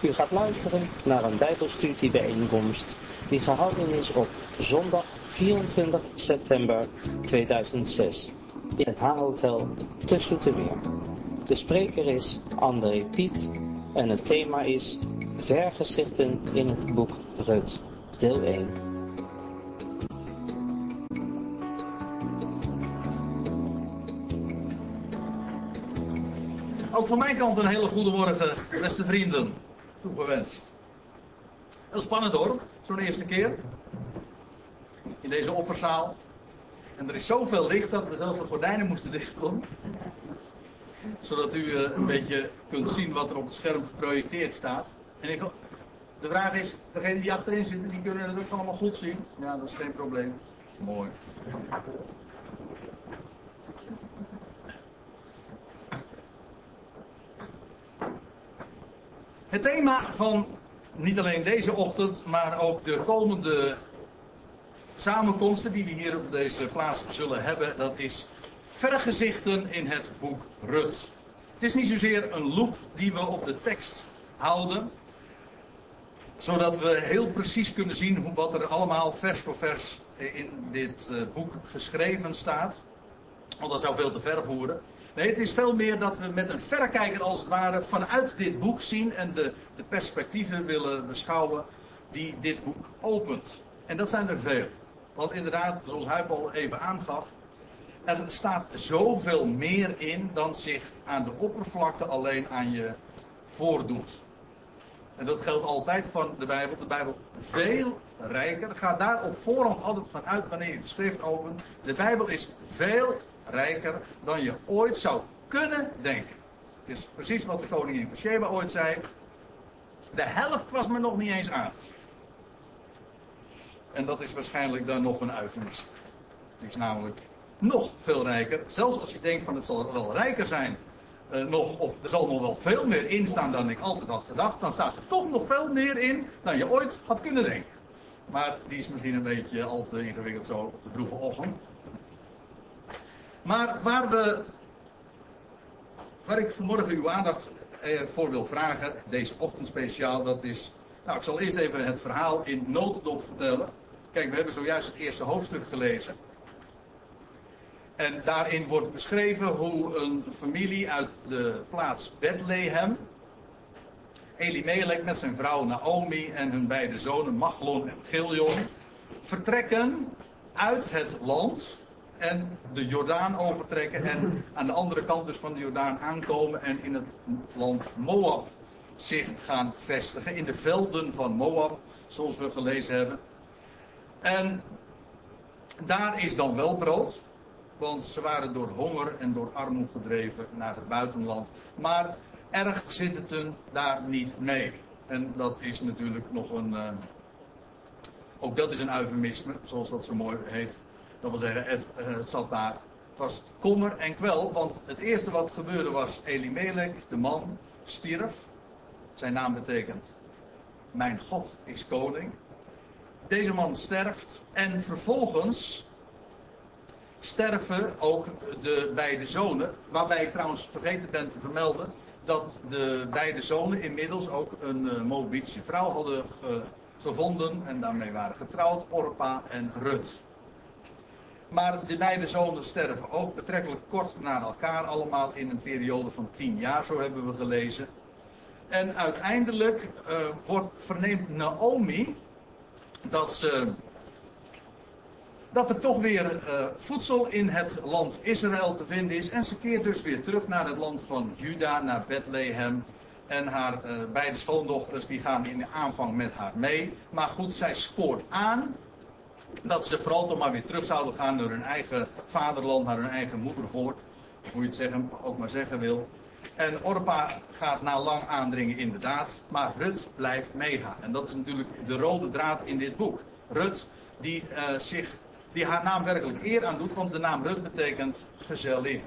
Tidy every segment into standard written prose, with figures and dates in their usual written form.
U gaat luisteren naar een bijbelstudiebijeenkomst die gehouden is op zondag 24 september 2006 in het Haarhotel te Zoetermeer. De spreker is André Piet en het thema is Vergezichten in het boek Rut, deel 1. Ook van mijn kant een hele goede morgen, beste vrienden, toegewenst. Heel spannend hoor, zo'n eerste keer. In deze opperzaal. En er is zoveel licht dat we zelfs de gordijnen moesten dichtkomen. Zodat u een beetje kunt zien wat er op het scherm geprojecteerd staat. En de vraag is, degenen die achterin zitten, die kunnen het ook allemaal goed zien. Ja, dat is geen probleem. Mooi. Het thema van niet alleen deze ochtend, maar ook de komende samenkomsten die we hier op deze plaats zullen hebben, dat is vergezichten in het boek Rut. Het is niet zozeer een loop die we op de tekst houden, zodat we heel precies kunnen zien wat er allemaal vers voor vers in dit boek geschreven staat. Want dat zou veel te ver voeren. Nee, het is veel meer dat we met een verrekijker als het ware vanuit dit boek zien en de perspectieven willen beschouwen die dit boek opent. En dat zijn er veel. Want inderdaad, zoals Huip al even aangaf, er staat zoveel meer in dan zich aan de oppervlakte alleen aan je voordoet. En dat geldt altijd van de Bijbel. De Bijbel veel rijker. Ga daar op voorhand altijd vanuit wanneer je de schrift opent. De Bijbel is veel rijker dan je ooit zou kunnen denken. Het is precies wat de koningin van Sheba ooit zei. De helft was me nog niet eens aan. En dat is waarschijnlijk dan nog een eufemisme. Het is namelijk nog veel rijker. Zelfs als je denkt van het zal wel rijker zijn. Of er zal nog wel veel meer in staan dan ik altijd had gedacht. Dan staat er toch nog veel meer in dan je ooit had kunnen denken. Maar die is misschien een beetje al te ingewikkeld zo op de vroege ochtend. Maar waar ik vanmorgen uw aandacht voor wil vragen, deze ochtend speciaal, dat is... Nou, ik zal eerst even het verhaal in notendop vertellen. Kijk, we hebben zojuist het eerste hoofdstuk gelezen. En daarin wordt beschreven hoe een familie uit de plaats Bethlehem, Elimelech met zijn vrouw Naomi en hun beide zonen Machlon en Chiljon, vertrekken uit het land en de Jordaan overtrekken en aan de andere kant dus van de Jordaan aankomen en in het land Moab zich gaan vestigen, in de velden van Moab, zoals we gelezen hebben. En daar is dan wel brood, want ze waren door honger en door armoede gedreven naar het buitenland. Maar erg zit het hun daar niet mee. En dat is natuurlijk nog een... ook dat is een eufemisme, zoals dat zo mooi heet. Dat wil zeggen, het zat daar. Het was kommer en kwel, want het eerste wat gebeurde was Elimelech, de man, stierf. Zijn naam betekent, mijn God is koning. Deze man sterft en vervolgens sterven ook de beide zonen. Waarbij ik trouwens vergeten ben te vermelden dat de beide zonen inmiddels ook een Moabitische vrouw hadden gevonden. En daarmee waren getrouwd, Orpa en Ruth. Maar de beide zonen sterven ook betrekkelijk kort na elkaar allemaal in een periode van 10 jaar. Zo hebben we gelezen. En uiteindelijk verneemt Naomi dat er toch weer voedsel in het land Israël te vinden is. En ze keert dus weer terug naar het land van Juda, naar Bethlehem. En haar beide schoondochters die gaan in de aanvang met haar mee. Maar goed, zij spoort aan dat ze vooral toch maar weer terug zouden gaan naar hun eigen vaderland, naar hun eigen moedervoort. Hoe je het zeggen, ook maar zeggen wil. En Orpa gaat na lang aandringen inderdaad, maar Rut blijft meegaan. En dat is natuurlijk de rode draad in dit boek. Rut, die haar naam werkelijk eer aan doet, want de naam Rut betekent gezellin.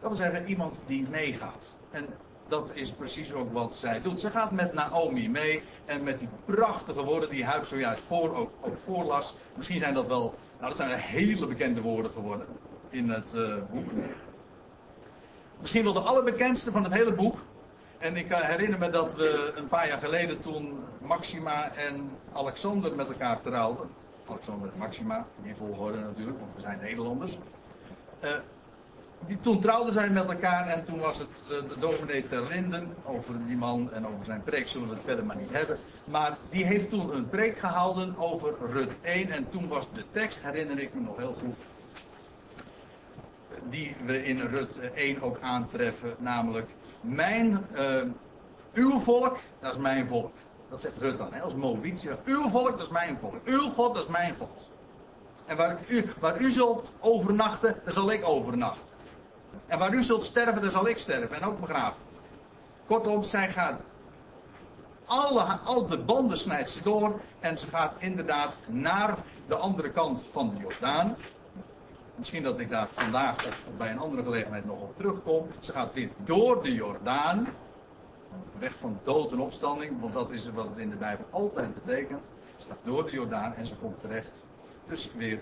Dat wil zeggen, iemand die meegaat. En dat is precies ook wat zij doet. Ze gaat met Naomi mee en met die prachtige woorden die Huip zojuist ook voorlas. Misschien zijn dat wel, nou dat zijn hele bekende woorden geworden in het boek. Misschien wel de allerbekendste van het hele boek. En ik herinner me dat we een paar jaar geleden toen Maxima en Alexander met elkaar trouwden. Alexander en Maxima, in volgorde natuurlijk, want we zijn Nederlanders. Die toen trouwden zij met elkaar en toen was het de dominee Ter Linden. Over die man en over zijn preek zullen we het verder maar niet hebben. Maar die heeft toen een preek gehouden over Rut 1 en toen was de tekst, herinner ik me nog heel goed, die we in Rut 1 ook aantreffen, namelijk uw volk, dat is mijn volk. Dat zegt Rut dan, hè, als Moabiet. Uw volk, dat is mijn volk. Uw God, dat is mijn God. En waar u zult overnachten, daar zal ik overnachten. En waar u zult sterven, daar zal ik sterven en ook begraven. Kortom, zij gaat al de banden snijdt ze door en ze gaat inderdaad naar de andere kant van de Jordaan. Misschien dat ik daar vandaag of bij een andere gelegenheid nog op terugkom. Ze gaat weer door de Jordaan. Weg van dood en opstanding, want dat is wat het in de Bijbel altijd betekent. Ze gaat door de Jordaan en ze komt terecht. Dus weer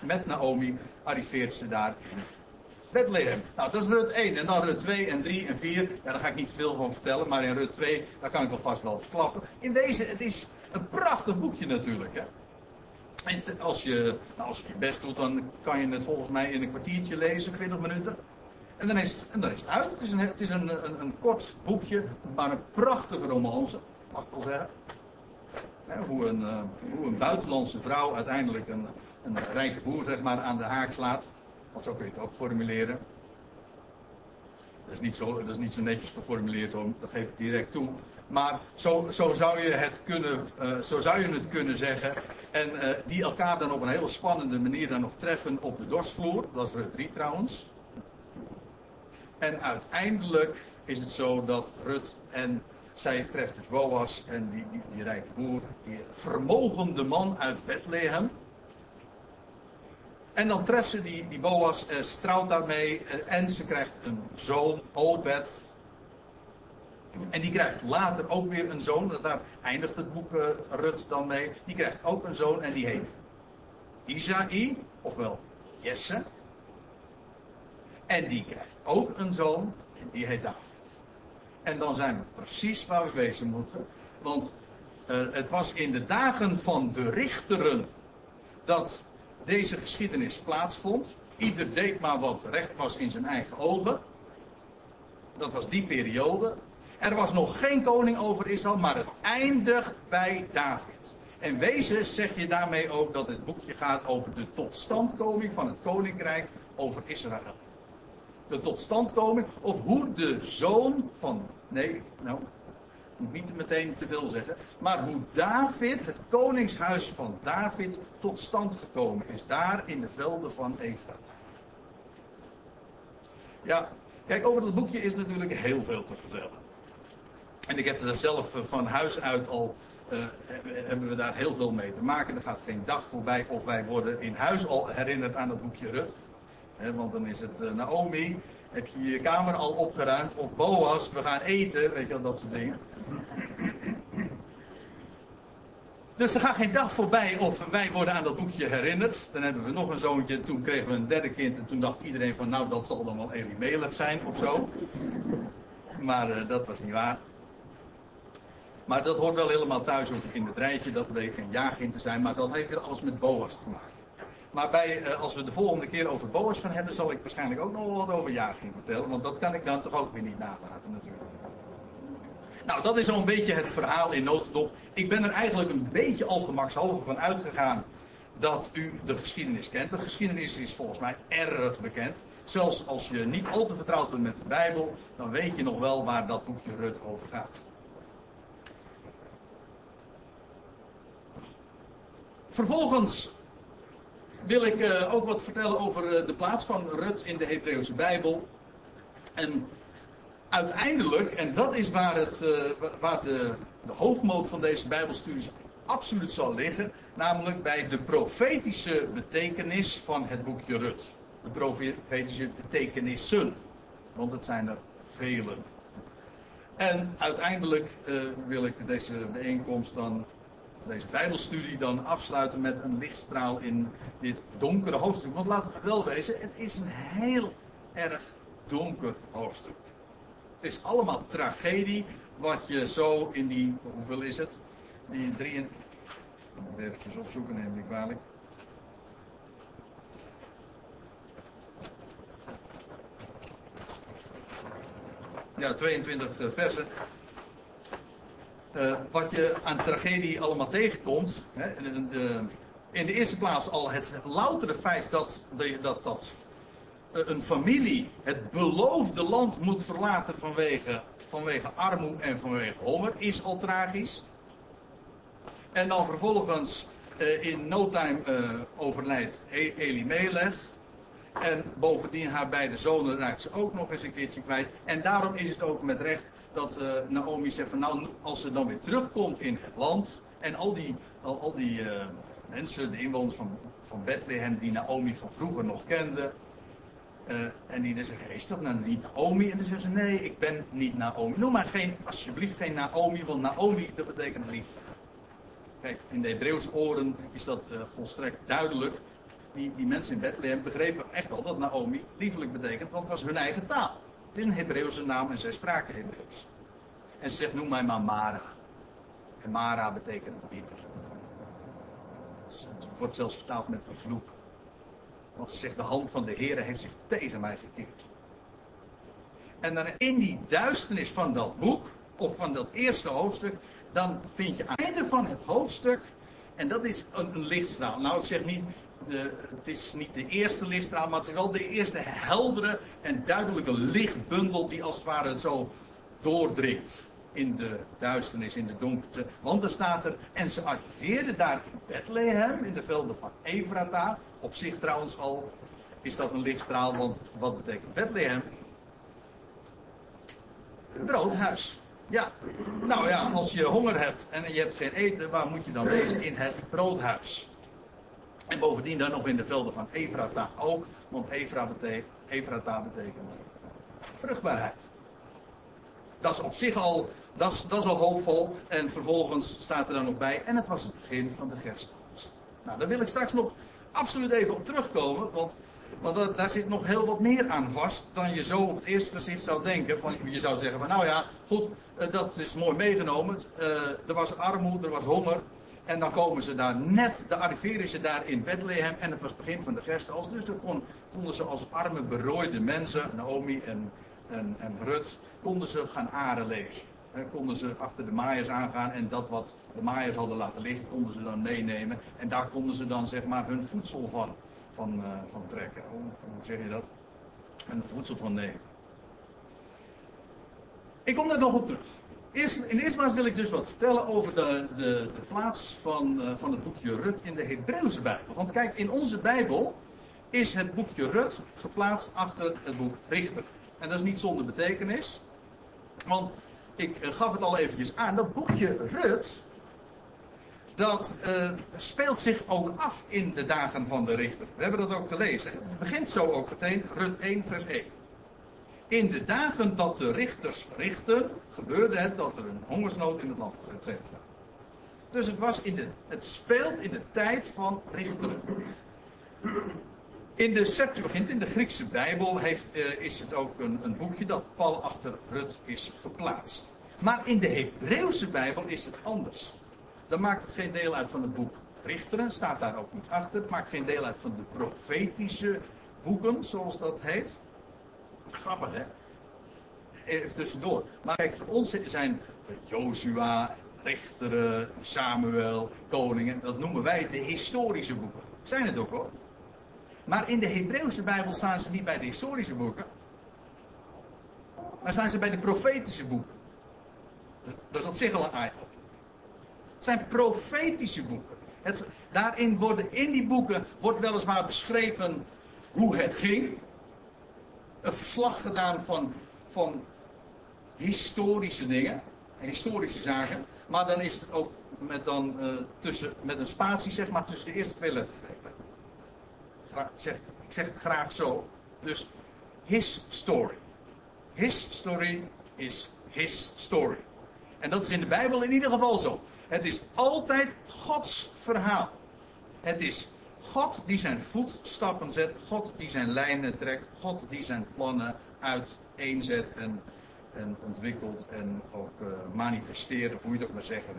met Naomi arriveert ze daar in Bethlehem. Nou, dat is Rut 1 en dan Rut 2 en 3 en 4. Ja, daar ga ik niet veel van vertellen, maar in Rut 2, daar kan ik alvast wel verklappen. In deze, het is een prachtig boekje natuurlijk, hè. En als je je best doet, dan kan je het volgens mij in een kwartiertje lezen, 20 minuten. En dan is het uit. Het is een kort boekje, maar een prachtige romance, mag ik wel zeggen. Ja, hoe een buitenlandse vrouw uiteindelijk een rijke boer, zeg maar, aan de haak slaat. Want zo kun je het ook formuleren. Dat is niet zo netjes geformuleerd, dat geef ik direct toe. Maar zo zou je het kunnen zeggen. En die elkaar dan op een hele spannende manier dan nog treffen op de dorstvloer. Dat is Rut 3 trouwens. En uiteindelijk is het zo dat Rut en zij treft dus Boas en die rijke boer, die vermogende man uit Bethlehem. En dan treft ze die Boas, ze trouwt daarmee en ze krijgt een zoon, Obed. En die krijgt later ook weer een zoon, daar eindigt het boek Rut dan mee. Die krijgt ook een zoon en die heet Isaïe, ofwel Jesse. En die krijgt ook een zoon en die heet David. En dan zijn we precies waar we wezen moeten. Want het was in de dagen van de richteren dat deze geschiedenis plaatsvond. Ieder deed maar wat recht was in zijn eigen ogen. Dat was die periode. Er was nog geen koning over Israël, maar het eindigt bij David. En wezen zeg je daarmee ook dat het boekje gaat over de totstandkoming van het koninkrijk over Israël. De totstandkoming, of hoe de zoon van... Nee, nou, ik moet niet meteen te veel zeggen. Maar hoe David, het koningshuis van David, tot stand gekomen is. Daar in de velden van Efrata. Ja, kijk, over dat boekje is natuurlijk heel veel te vertellen. En ik heb er zelf van huis uit al... hebben we daar heel veel mee te maken. Er gaat geen dag voorbij of wij worden in huis al herinnerd aan dat boekje Rut. He, want dan is het Naomi, heb je je kamer al opgeruimd, of Boas, we gaan eten, weet je wel, dat soort dingen. Dus er gaat geen dag voorbij of wij worden aan dat boekje herinnerd. Dan hebben we nog een zoontje, toen kregen we een derde kind en toen dacht iedereen van nou dat zal dan wel Elimelech zijn of zo. Maar dat was niet waar. Maar dat hoort wel helemaal thuis ook in het rijtje, dat bleek een jaarkind te zijn, maar dat heeft weer alles met Boas te maken. Maar als we de volgende keer over Boas gaan hebben, zal ik waarschijnlijk ook nog wel wat over Jaaging vertellen. Want dat kan ik dan toch ook weer niet nalaten natuurlijk. Nou, dat is zo'n beetje het verhaal in notendop. Ik ben er eigenlijk een beetje al gemakshalve van uitgegaan dat u de geschiedenis kent. De geschiedenis is volgens mij erg bekend. Zelfs als je niet al te vertrouwd bent met de Bijbel, dan weet je nog wel waar dat boekje Rut over gaat. Vervolgens... wil ik ook wat vertellen over de plaats van Rut in de Hebreeuwse Bijbel. En uiteindelijk, en dat is waar de hoofdmoot van deze Bijbelstudies absoluut zal liggen, namelijk bij de profetische betekenis van het boekje Rut. De profetische betekenissen, want het zijn er vele. En uiteindelijk wil ik deze bijeenkomst dan... deze Bijbelstudie dan afsluiten met een lichtstraal in dit donkere hoofdstuk. Want laten we wel wezen, het is een heel erg donker hoofdstuk. Het is allemaal tragedie wat je zo in die, hoeveel is het? Die drieën. Even opzoeken, neem ik kwalijk. Ja, 22 versen. Wat je aan tragedie allemaal tegenkomt. Hè, in de eerste plaats al het loutere feit dat een familie het beloofde land moet verlaten vanwege armoede en vanwege honger is al tragisch. En dan vervolgens in no time overlijdt Elimelech. En bovendien haar beide zonen raakt ze ook nog eens een keertje kwijt. En daarom is het ook met recht dat Naomi zegt van nou, als ze dan weer terugkomt in het land. En al die mensen, de inwoners van Bethlehem die Naomi van vroeger nog kende. En die dan zeggen, is dat nou niet Naomi? En dan zeggen ze, nee, ik ben niet Naomi. Noem maar alsjeblieft geen Naomi, want Naomi, dat betekent lief. Kijk, in de Hebreeuwse oren is dat volstrekt duidelijk. Die mensen in Bethlehem begrepen echt wel dat Naomi liefelijk betekent, want het was hun eigen taal. Het is een Hebreeuwse naam en zij spraken Hebreeuws. En ze zegt, noem mij maar Mara. En Mara betekent bitter. Het wordt zelfs vertaald met een vloek. Want ze zegt, de hand van de Heere heeft zich tegen mij gekeerd. En dan in die duisternis van dat boek, of van dat eerste hoofdstuk, dan vind je aan het einde van het hoofdstuk, en dat is een lichtstraal. Nou, ik zeg niet, het is niet de eerste lichtstraal, maar het is wel de eerste heldere en duidelijke lichtbundel die als het ware zo doordringt in de duisternis, in de donkerte. Want er staat er, en ze arriveerden daar in Bethlehem, in de velden van Efrata. Op zich trouwens al is dat een lichtstraal, want wat betekent Bethlehem? Broodhuis. Ja, nou ja, als je honger hebt en je hebt geen eten, waar moet je dan wezen? In het broodhuis. En bovendien dan nog in de velden van Efrata ook, want Efrata betekent vruchtbaarheid. Dat is op zich al, dat is al hoopvol. En vervolgens staat er dan nog bij, en het was het begin van de gerstoogst. Nou, daar wil ik straks nog absoluut even op terugkomen, want daar zit nog heel wat meer aan vast dan je zo op het eerste gezicht zou denken. Je zou zeggen van nou ja, goed, dat is mooi meegenomen. Er was armoede, er was honger. En dan komen ze daar net, de arriveren ze daar in Bethlehem. En het was het begin van de gerstoogst. Dus dan konden ze als arme berooide mensen, Naomi en Ruth, konden ze gaan aren lezen. Konden ze achter de maaiers aangaan en dat wat de maaiers hadden laten liggen, konden ze dan meenemen. En daar konden ze dan zeg maar hun voedsel van trekken. Hoe zeg je dat? Hun voedsel van nemen. Ik kom daar nog op terug. In de eerste plaats wil ik dus wat vertellen over de plaats van het boekje Ruth in de Hebreeuwse Bijbel. Want kijk, in onze Bijbel is het boekje Ruth geplaatst achter het boek Richter. En dat is niet zonder betekenis. Want ik gaf het al eventjes aan. Dat boekje Ruth, dat speelt zich ook af in de dagen van de Richter. We hebben dat ook gelezen. Het begint zo ook meteen, Ruth 1 vers 1. In de dagen dat de richters richten, gebeurde het dat er een hongersnood in het land was, etc. Dus het speelt in de tijd van richteren. In de Septuagint, in de Griekse Bijbel, is het ook een boekje dat pal achter Ruth is geplaatst. Maar in de Hebreeuwse Bijbel is het anders. Dan maakt het geen deel uit van het boek Richteren, staat daar ook niet achter. Het maakt geen deel uit van de profetische boeken, zoals dat heet. Grappig, hè? Even tussendoor. Maar kijk, voor ons zijn Jozua, Richteren, Samuel, Koningen, dat noemen wij de historische boeken. Zijn het ook hoor. Maar in de Hebreeuwse Bijbel staan ze niet bij de historische boeken. Maar staan ze bij de profetische boeken. Dat is op zich al een eigen. Het zijn profetische boeken. Daarin wordt weliswaar beschreven hoe het ging. Een verslag gedaan van historische dingen. Historische zaken. Maar dan is het ook met een spatie zeg maar tussen de eerste twee lettergrepen. Ik zeg het graag zo. Dus his story. His story is his story. En dat is in de Bijbel in ieder geval zo. Het is altijd Gods verhaal. Het is God die zijn voetstappen zet. God die zijn lijnen trekt. God die zijn plannen uiteenzet en en ontwikkeld en ook manifesteert, of hoe je het ook maar zeggen.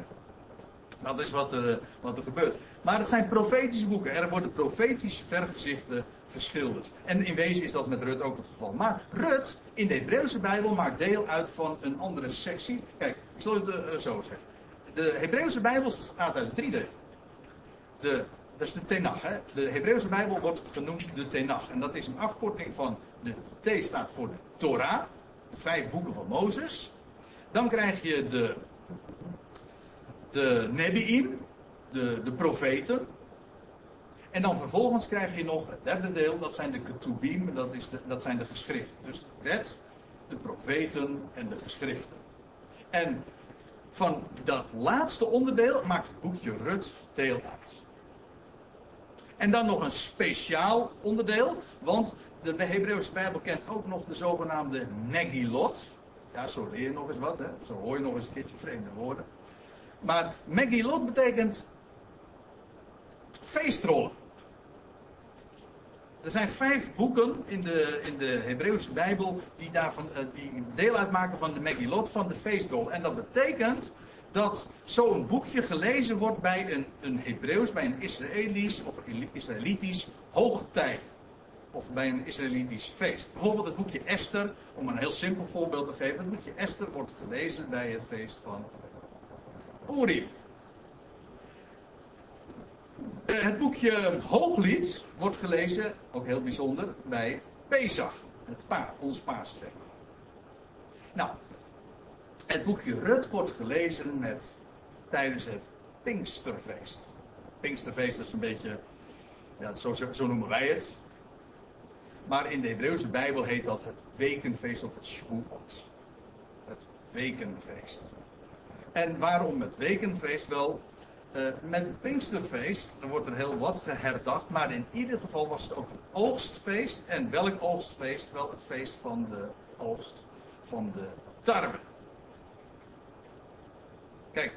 Dat is wat er gebeurt. Maar het zijn profetische boeken. Er worden profetische vergezichten geschilderd. En in wezen is dat met Rut ook het geval. Maar Rut in de Hebreeuwse Bijbel maakt deel uit van een andere sectie. Kijk, ik zal het zo zeggen. De Hebreeuwse Bijbel staat uit drie delen. Dat is de Tenach. Hè? De Hebreeuwse Bijbel wordt genoemd de Tenach. En dat is een afkorting van de T staat voor de Torah. De 5 boeken van Mozes. Dan krijg je de Nebi'im, de profeten. En dan vervolgens krijg je nog het derde deel, dat zijn de Ketubim, dat zijn de geschriften. Dus de wet, de profeten en de geschriften. En van dat laatste onderdeel maakt het boekje Rut deel uit. En dan nog een speciaal onderdeel, want de Hebreeuwse Bijbel kent ook nog de zogenaamde Megillot. Ja, zo leer je nog eens wat, hè? Zo hoor je nog eens een keertje vreemde woorden. Maar Megillot betekent feestrollen. Er zijn 5 boeken in de Hebreeuwse Bijbel die deel uitmaken van de Megillot, van de feestrol. En dat betekent dat zo'n boekje gelezen wordt bij een Hebreeuws, bij een Israëlisch of Israëlitisch hoogtij. Of bij een Israëlitisch feest. Bijvoorbeeld het boekje Esther, om een heel simpel voorbeeld te geven. Het boekje Esther wordt gelezen bij het feest van Purim. Het boekje Hooglied wordt gelezen, ook heel bijzonder, bij Pesach. Ons paasfeest. Nou, het boekje Rut wordt gelezen tijdens het Pinksterfeest. Pinksterfeest is een beetje, ja, zo noemen wij het. Maar in de Hebreeuwse Bijbel heet dat het Wekenfeest of het Shavuot. Het Wekenfeest. En waarom het Wekenfeest? Wel, met het Pinksterfeest er wordt er heel wat geherdacht, maar in ieder geval was het ook een oogstfeest. En welk oogstfeest? Wel, het feest van de oogst van de tarwe. Kijk,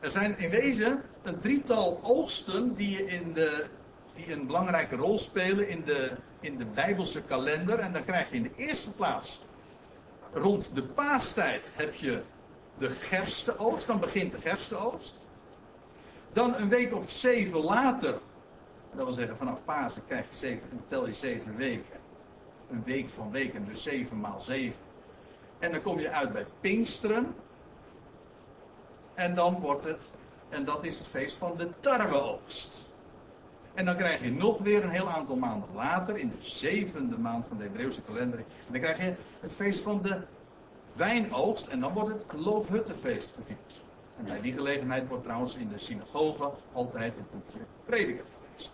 er zijn in wezen een drietal oogsten die een belangrijke rol spelen in de Bijbelse kalender. En dan krijg je in de eerste plaats, rond de paastijd heb je de gerstenoogst. Dan begint de gerstenoogst. Dan een week of 7 later, dat wil zeggen vanaf Pasen krijg je 7, tel je 7 weken. Een week van weken, dus 7 maal 7. En dan kom je uit bij Pinksteren. En dan wordt het, en dat is het feest van de tarweoogst. En dan krijg je nog weer een heel aantal maanden later, in de 7e maand van de Hebreeuwse kalender, en dan krijg je het feest van de wijnoogst, en dan wordt het Loofhuttenfeest gevierd. En bij die gelegenheid wordt trouwens in de synagoge altijd het boekje Prediker gelezen.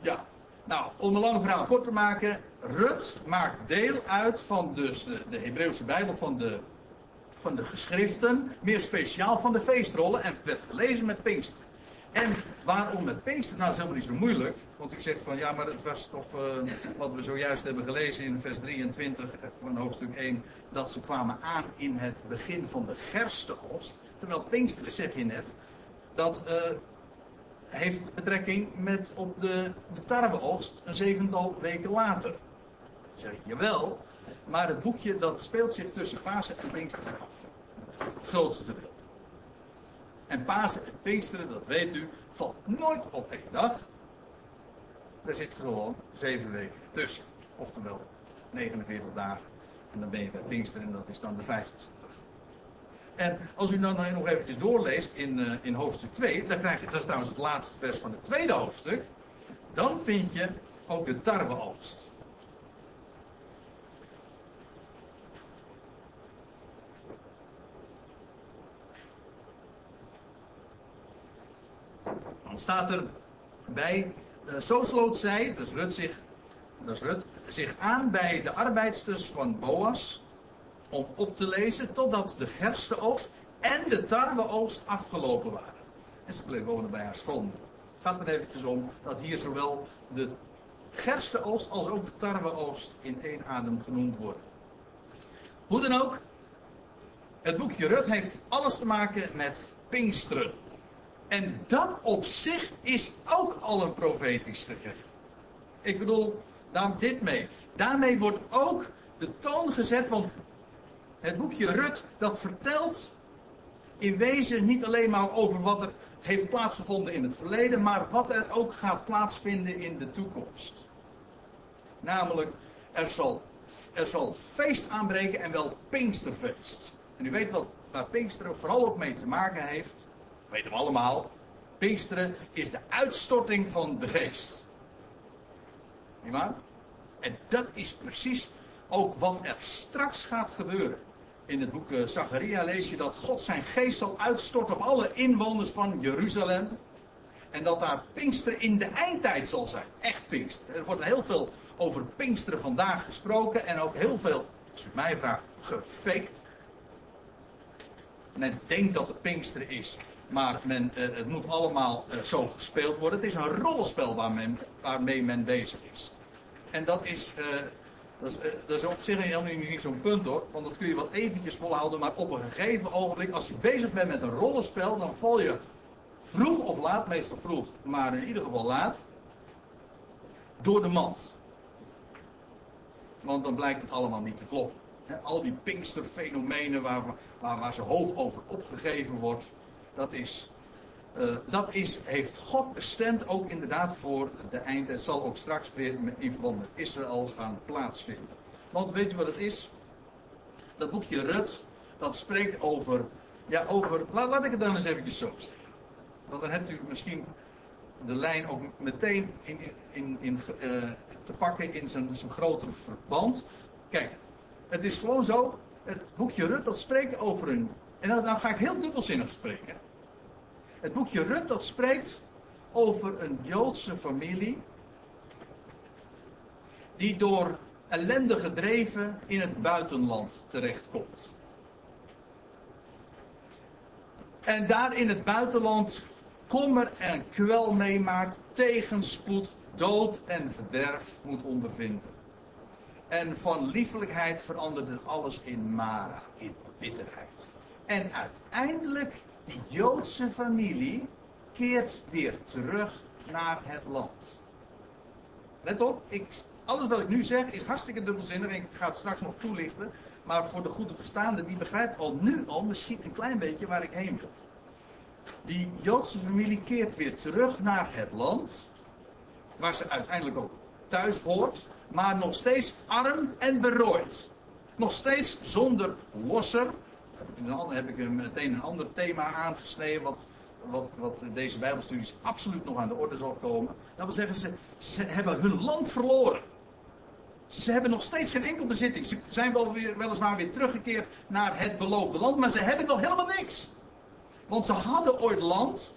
Ja, nou, om een lang verhaal kort te maken, Rut maakt deel uit van dus de Hebreeuwse Bijbel, van de geschriften, meer speciaal van de feestrollen, en werd gelezen met Pinkster. En waarom met Pinkster? Nou, dat is helemaal niet zo moeilijk. Want u zegt van, ja, maar het was toch wat we zojuist hebben gelezen in vers 23 van hoofdstuk 1. Dat ze kwamen aan in het begin van de gerstenoogst. Terwijl Pinkster, zeg je net, dat heeft betrekking met op de tarweoogst een 7-tal weken later. Dan zeg je, jawel, maar het boekje dat speelt zich tussen Pasen en Pinkster af. Het grootste deel. En Pasen en Pinksteren, dat weet u, valt nooit op één dag. Daar zit gewoon 7 weken tussen. Oftewel 49 dagen. En dan ben je bij Pinksteren en dat is dan de 50ste dag. En als u dan nog eventjes doorleest in hoofdstuk 2, dan krijg je, dat is trouwens het laatste vers van het tweede hoofdstuk. Dan vind je ook de tarweoogst. Staat er bij, zo sloot zij, dus Rut zich aan bij de arbeidsters van Boas om op te lezen totdat de gerstenoogst en de tarweoogst afgelopen waren. En ze bleef wonen bij haar schoonmoeder. Het gaat er eventjes om dat hier zowel de gerstenoogst als ook de tarweoogst in één adem genoemd worden. Hoe dan ook, het boekje Rut heeft alles te maken met Pinksteren. En dat op zich is ook al een profetisch gegeven. Ik bedoel, daarmee wordt ook de toon gezet, want Het boekje Ruth, dat vertelt in wezen niet alleen maar over wat er heeft plaatsgevonden in het verleden, maar wat er ook gaat plaatsvinden in de toekomst. Namelijk, er zal feest aanbreken en wel Pinksterfeest. En u weet wel waar Pinksteren vooral ook mee te maken heeft. Dat weten we allemaal. Pinksteren is de uitstorting van de geest. Niet waar? En dat is precies ook wat er straks gaat gebeuren. In het boek Zacharia lees je dat God zijn geest zal uitstorten op alle inwoners van Jeruzalem. En dat daar Pinksteren in de eindtijd zal zijn. Echt Pinksteren. Er wordt heel veel over Pinksteren vandaag gesproken. En ook heel veel, als u mij vraagt, gefaked. Men denkt dat het Pinksteren is. Maar het moet allemaal zo gespeeld worden. Het is een rollenspel waarmee men bezig is. En dat is op zich helemaal niet zo'n punt hoor. Want dat kun je wel eventjes volhouden. Maar op een gegeven ogenblik, als je bezig bent met een rollenspel, dan val je vroeg of laat, meestal vroeg, maar in ieder geval laat, door de mand. Want dan blijkt het allemaal niet te kloppen. He, al die Pinksterfenomenen waar zo hoog over opgegeven wordt, heeft God bestemd ook inderdaad voor de eind. Het zal ook straks weer in verband met Israël gaan plaatsvinden. Want weet je wat het is? Dat boekje Ruth, dat spreekt over, laat ik het dan eens eventjes zo zeggen. Want dan hebt u misschien de lijn ook meteen te pakken in zijn grotere verband. Kijk, het is gewoon zo, het boekje Ruth dat spreekt over een... En dan ga ik heel dubbelzinnig spreken. Het boekje Ruth dat spreekt over een Joodse familie die door ellende gedreven in het buitenland terechtkomt. En daar in het buitenland kommer en kwel meemaakt, tegenspoed, dood en verderf moet ondervinden. En van liefelijkheid veranderde alles in Mara, in bitterheid. En uiteindelijk, die Joodse familie keert weer terug naar het land. Let op, alles wat ik nu zeg is hartstikke dubbelzinnig en ik ga het straks nog toelichten. Maar voor de goede verstaande, die begrijpt nu al misschien een klein beetje waar ik heen wil. Die Joodse familie keert weer terug naar het land, waar ze uiteindelijk ook thuis hoort, maar nog steeds arm en berooid. Nog steeds zonder losser. Dan heb ik meteen een ander thema aangesneden wat deze Bijbelstudies absoluut nog aan de orde zal komen. Dat wil zeggen, ze hebben hun land verloren. Ze hebben nog steeds geen enkel bezitting. Ze zijn weliswaar weer teruggekeerd naar het beloofde land, maar ze hebben nog helemaal niks. Want ze hadden ooit land,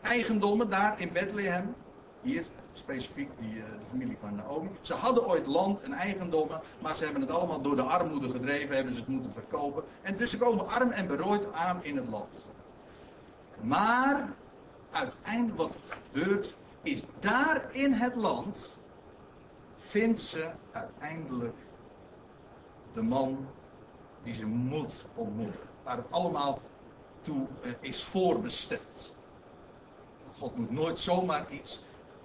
eigendommen daar in Bethlehem, hier specifiek de familie van Naomi. Ze hadden ooit land en eigendommen, maar ze hebben het allemaal door de armoede gedreven, hebben ze het moeten verkopen. En dus ze komen arm en berooid aan in het land. Maar uiteindelijk wat er gebeurt, is daar in het land vindt ze uiteindelijk de man die ze moet ontmoeten. Waar het allemaal toe is voorbestemd. God moet nooit zomaar iets.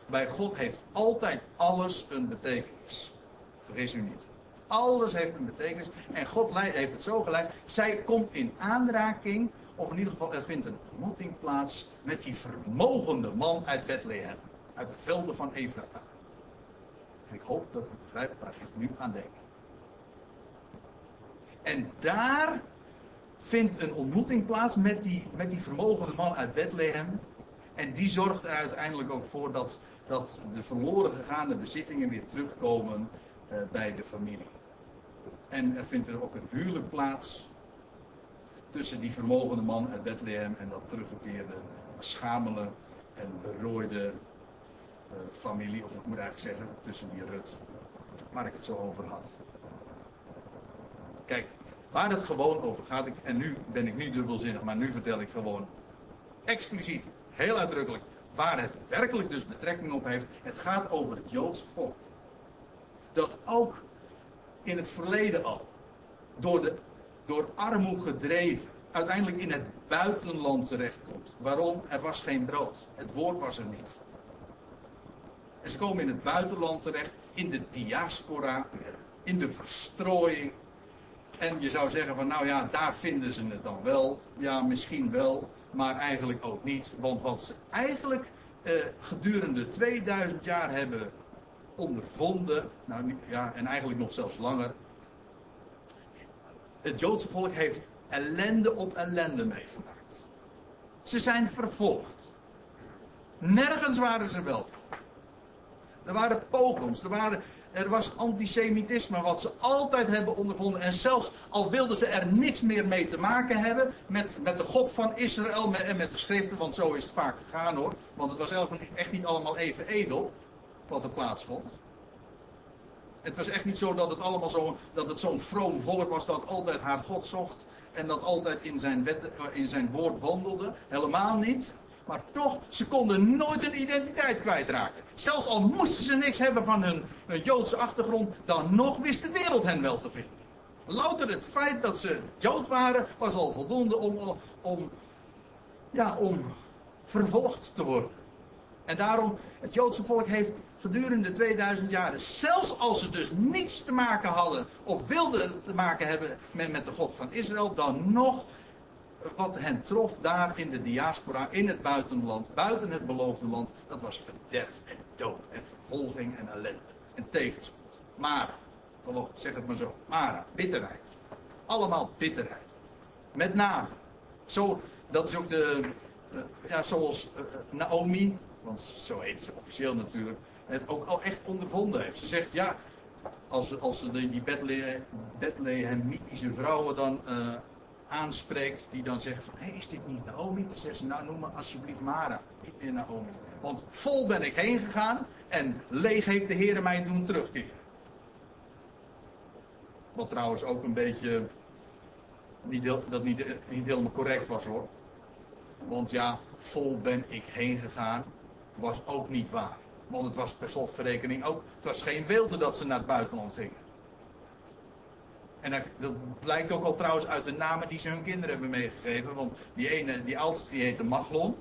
Bij God heeft altijd alles een betekenis. Vergis u niet. Alles heeft een betekenis. En God heeft het zo geleid. Zij komt in aanraking. Of in ieder geval er vindt een ontmoeting plaats. Met die vermogende man uit Bethlehem. Uit de velden van Efrata. En ik hoop dat u begrijpt waar ik nu aan denk. En daar vindt een ontmoeting plaats. Met die vermogende man uit Bethlehem. En die zorgt er uiteindelijk ook voor dat de verloren gegaande bezittingen weer terugkomen bij de familie. En er vindt er ook een huwelijk plaats tussen die vermogende man uit Bethlehem en dat teruggekeerde schamele en berooide familie. Of ik moet eigenlijk zeggen, tussen die Ruth, waar ik het zo over had. Kijk, waar het gewoon over gaat, en nu ben ik niet dubbelzinnig, maar nu vertel ik gewoon expliciet. Heel uitdrukkelijk. Waar het werkelijk dus betrekking op heeft. Het gaat over het Joods volk. Dat ook in het verleden al. Door armoede gedreven. Uiteindelijk in het buitenland terechtkomt. Waarom? Er was geen brood. Het woord was er niet. En ze komen in het buitenland terecht. In de diaspora. In de verstrooiing. En je zou zeggen van nou ja, daar vinden ze het dan wel. Ja, misschien wel, maar eigenlijk ook niet. Want wat ze eigenlijk gedurende 2000 jaar hebben ondervonden, nou ja, en eigenlijk nog zelfs langer. Het Joodse volk heeft ellende op ellende meegemaakt. Ze zijn vervolgd. Nergens waren ze welkom. Er waren pogroms, er was antisemitisme wat ze altijd hebben ondervonden. En zelfs al wilden ze er niks meer mee te maken hebben met de God van Israël en met de schriften. Want zo is het vaak gegaan hoor. Want het was echt niet allemaal even edel wat er plaatsvond. Het was echt niet zo dat het allemaal zo, dat het zo'n vroom volk was dat altijd haar God zocht. En dat altijd in zijn woord wandelde. Helemaal niet. Maar toch, ze konden nooit hun identiteit kwijtraken. Zelfs al moesten ze niks hebben van hun Joodse achtergrond, dan nog wist de wereld hen wel te vinden. Louter het feit dat ze Jood waren, was al voldoende om vervolgd te worden. En daarom, het Joodse volk heeft gedurende 2000 jaren, zelfs als ze dus niets te maken hadden, of wilden te maken hebben met de God van Israël, dan nog wat hen trof daar in de diaspora, in het buitenland, buiten het beloofde land, dat was verderf en dood en vervolging en ellende en tegenspoed. Mara, gewoon, zeg het maar zo. Mara, bitterheid. Allemaal bitterheid. Met name. Zo, dat is ook zoals Naomi, want zo heet ze officieel natuurlijk, het ook al echt ondervonden heeft. Ze zegt, ja, als ze die Bethlehemitische vrouwen dan aanspreekt, die dan zeggen van, hé, is dit niet Naomi? Dan zegt ze, nou noem me alsjeblieft Mara, niet meer Naomi. Want vol ben ik heen gegaan en leeg heeft de Heer mij doen terugkeren. Wat trouwens ook een beetje niet helemaal correct was hoor. Want ja, vol ben ik heen gegaan, was ook niet waar. Want het was per slotverrekening ook, het was geen wilde dat ze naar het buitenland gingen. En dat blijkt ook al trouwens uit de namen die ze hun kinderen hebben meegegeven. Want die ene, die oudste, die heette Machlon.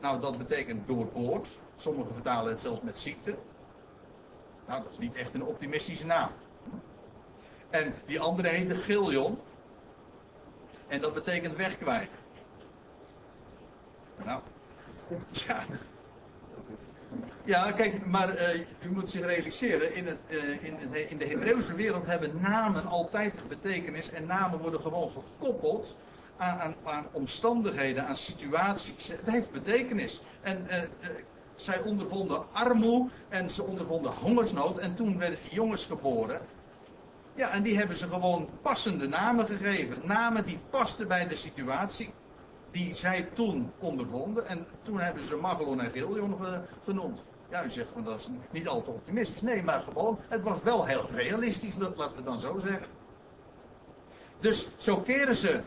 Nou, dat betekent doorboord. Sommigen vertalen het zelfs met ziekte. Nou, dat is niet echt een optimistische naam. En die andere heette Chiljon. En dat betekent wegkwijnen. Nou, ja. Ja, kijk, maar u moet zich realiseren, in de Hebreeuwse wereld hebben namen altijd betekenis en namen worden gewoon gekoppeld aan omstandigheden, aan situaties. Het heeft betekenis. En zij ondervonden armoe en ze ondervonden hongersnood en toen werden die jongens geboren. Ja, en die hebben ze gewoon passende namen gegeven. Namen die pasten bij de situatie die zij toen ondervonden. En toen hebben ze Magelon en Giljon genoemd. Ja, u zegt van dat is niet al te optimistisch. Nee, maar gewoon, het was wel heel realistisch, laten we dan zo zeggen. Dus zo keren ze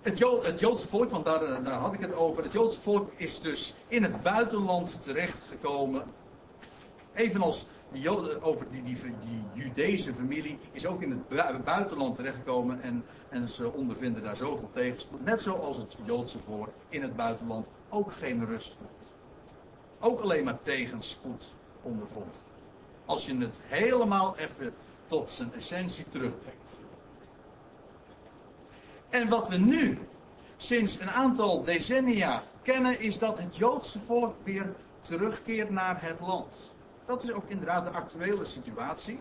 het Joodse volk, want daar had ik het over. Het Joodse volk is dus in het buitenland terechtgekomen. Evenals die Joden, over die Judese familie is ook in het buitenland terechtgekomen en ze ondervinden daar zoveel tegenspoed. Net zoals het Joodse volk in het buitenland ook geen rust vond. Ook alleen maar tegenspoed ondervond. Als je het helemaal even tot zijn essentie terugbrengt. En wat we nu sinds een aantal decennia kennen is dat het Joodse volk weer terugkeert naar het land. Dat is ook inderdaad de actuele situatie.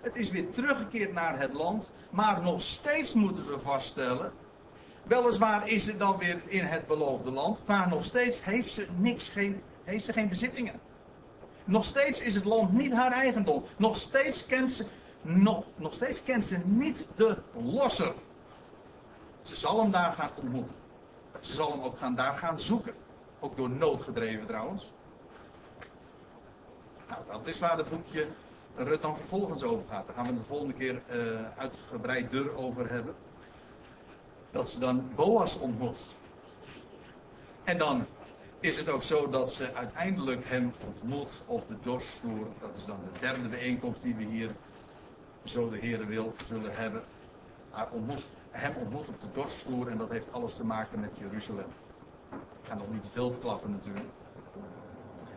Het is weer teruggekeerd naar het land. Maar nog steeds moeten we vaststellen. Weliswaar is het dan weer in het beloofde land. Maar nog steeds heeft ze geen bezittingen. Nog steeds is het land niet haar eigendom. Nog steeds kent ze niet de losser. Ze zal hem daar gaan ontmoeten. Ze zal hem ook daar gaan zoeken. Ook door nood gedreven trouwens. Nou, dat is waar het boekje Ruth dan vervolgens over gaat. Daar gaan we de volgende keer uitgebreider over hebben. Dat ze dan Boas ontmoet. En dan is het ook zo dat ze uiteindelijk hem ontmoet op de dorstvloer. Dat is dan de derde bijeenkomst die we hier, zo de Heer wil, zullen hebben. Hem ontmoet op de dorstvloer en dat heeft alles te maken met Jeruzalem. Ik ga nog niet veel verklappen natuurlijk.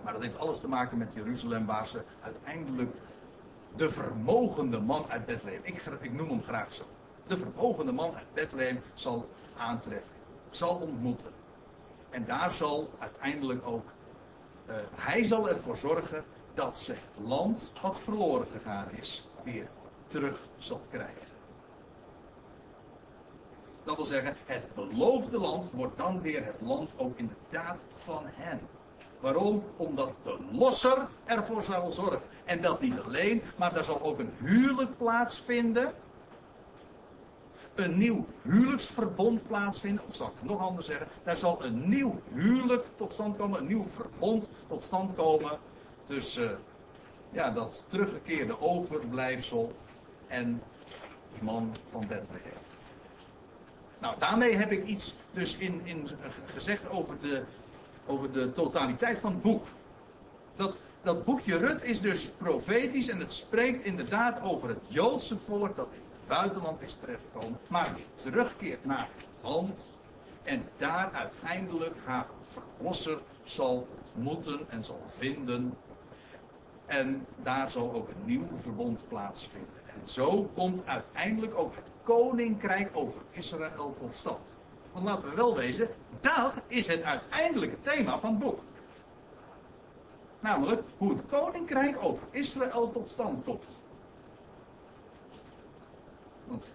Maar dat heeft alles te maken met Jeruzalem, waar ze uiteindelijk de vermogende man uit Bethlehem, ik noem hem graag zo, de vermogende man uit Bethlehem zal aantreffen, zal ontmoeten. En daar zal uiteindelijk ook, hij zal ervoor zorgen dat ze het land wat verloren gegaan is, weer terug zal krijgen. Dat wil zeggen, het beloofde land wordt dan weer het land ook inderdaad van hen. Waarom? Omdat de losser ervoor zal zorgen. En dat niet alleen, maar daar zal ook een huwelijk plaatsvinden. Een nieuw huwelijksverbond plaatsvinden. Of zal ik het nog anders zeggen. Daar zal een nieuw huwelijk tot stand komen. Een nieuw verbond tot stand komen. Tussen dat teruggekeerde overblijfsel en die man van Bethlehem. Nou, daarmee heb ik iets dus in gezegd over de totaliteit van het boek. Dat boekje Rut is dus profetisch en het spreekt inderdaad over het Joodse volk dat in het buitenland is terechtgekomen, maar weer terugkeert naar het land en daar uiteindelijk haar verlosser zal ontmoeten en zal vinden. En daar zal ook een nieuw verbond plaatsvinden. En zo komt uiteindelijk ook het koninkrijk over Israël tot stand. Want laten we wel wezen, dat is het uiteindelijke thema van het boek. Namelijk hoe het koninkrijk over Israël tot stand komt. Want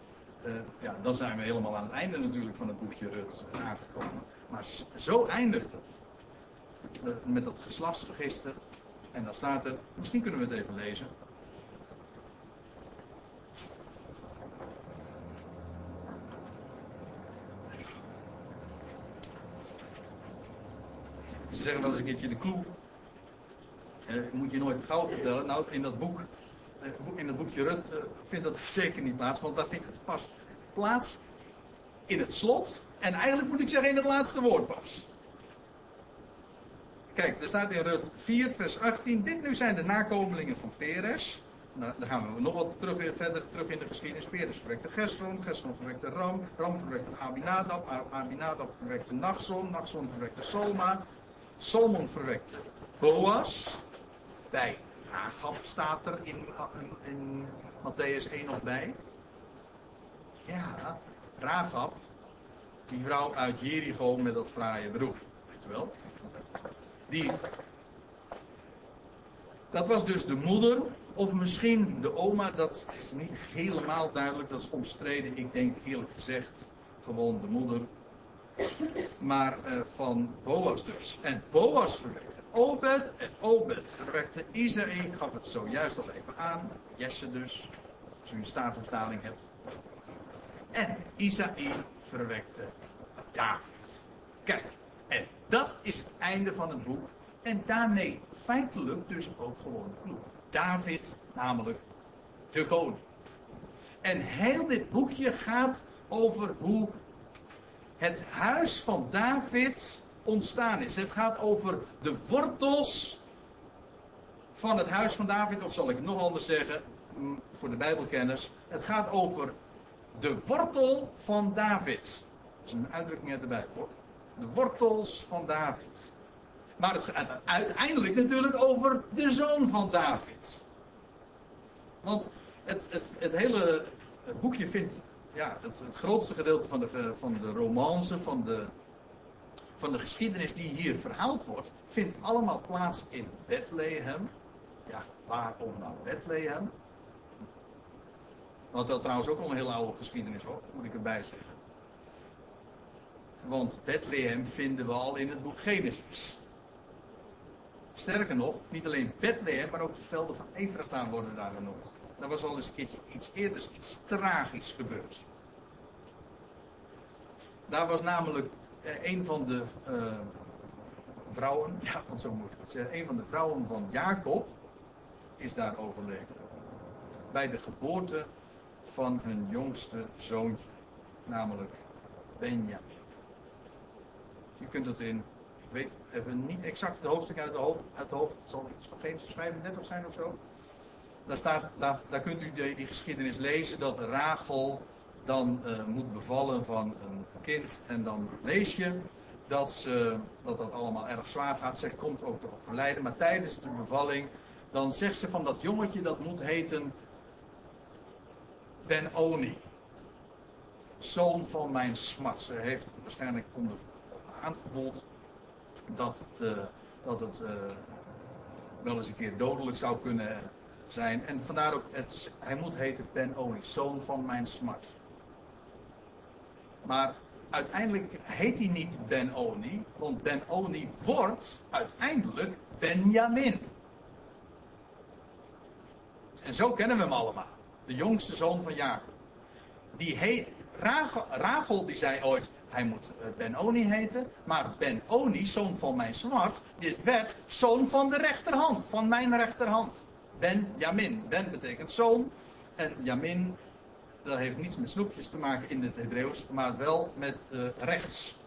dan zijn we helemaal aan het einde natuurlijk van het boekje Rut aangekomen. Maar zo eindigt het. Met dat geslachtsregister. En dan staat er, misschien kunnen we het even lezen. Ze zeggen wel eens een keertje de clue. Moet je nooit gauw vertellen. Nou, in dat boekje Rut vindt dat zeker niet plaats. Want daar vindt het pas plaats in het slot. En eigenlijk moet ik zeggen in het laatste woord pas. Kijk, er staat in Rut 4 vers 18. Dit nu zijn de nakomelingen van Peres. Nou, dan gaan we nog wat verder terug in de geschiedenis. Peres verwekte Gerson, Gerson verwekte Ram, Ram verwekte Abinadab, Abinadab verwekte Nachson, Nachson verwekte Salma, Salmon verwekte Boas. Bij Rachab staat er in Mattheüs 1 nog bij. Ja, Rachab, die vrouw uit Jericho met dat fraaie broek. Weet je wel? Dat was dus de moeder, of misschien de oma, dat is niet helemaal duidelijk, dat is omstreden. Ik denk eerlijk gezegd gewoon de moeder. Maar van Boas dus. En Boas verwekte Obed, en Obed verwekte Isaïe. Ik gaf het zojuist al even aan. Jesse dus, als u een Statenvertaling hebt. En Isaïe verwekte David. Kijk. En dat is het einde van het boek. En daarmee feitelijk dus ook gewoon de clue. David, namelijk de koning. En heel dit boekje gaat over hoe het huis van David ontstaan is. Het gaat over de wortels van het huis van David. Of zal ik het nog anders zeggen, voor de Bijbelkenners. Het gaat over de wortel van David. Dat is een uitdrukking uit de Bijbel. De wortels van David. Maar het gaat uiteindelijk natuurlijk over de zoon van David. Want het hele boekje vindt... Ja, het grootste gedeelte van de romance, van de geschiedenis die hier verhaald wordt, vindt allemaal plaats in Bethlehem. Ja, waarom nou Bethlehem? Want dat trouwens ook al een hele oude geschiedenis hoor, moet ik erbij zeggen. Want Bethlehem vinden we al in het boek Genesis. Sterker nog, niet alleen Bethlehem, maar ook de velden van Efrata worden daar genoemd. Daar was al eens een keertje iets eerder iets tragisch gebeurd. Daar was namelijk een van de vrouwen, ja, want zo moet ik het zeggen, een van de vrouwen van Jacob is daar overleden. Bij de geboorte van hun jongste zoontje, namelijk Benjamin. Je kunt het in, ik weet even niet exact het hoofdstuk uit het hoofd, het zal iets van Genesis 35 zijn of zo. Daar kunt u die geschiedenis lezen dat Rachel dan moet bevallen van een kind. En dan lees je dat allemaal erg zwaar gaat. Zij komt ook te overlijden. Maar tijdens de bevalling, dan zegt ze van dat jongetje, dat moet heten Ben-Oni. Zoon van mijn smart. Ze heeft waarschijnlijk aangevoeld dat het wel eens een keer dodelijk zou kunnen zijn. En vandaar ook, hij moet heten Ben-Oni, zoon van mijn smart. Maar uiteindelijk heet hij niet Ben-Oni, want Ben-Oni wordt uiteindelijk Benjamin. En zo kennen we hem allemaal. De jongste zoon van Jacob. Die heet, Rachel die zei ooit, hij moet Ben-Oni heten. Maar Ben-Oni, zoon van mijn smart, dit werd zoon van de rechterhand. Van mijn rechterhand. Benjamin. Ben betekent zoon. En Yamin, dat heeft niets met snoepjes te maken in het Hebreeuws, maar wel met rechts.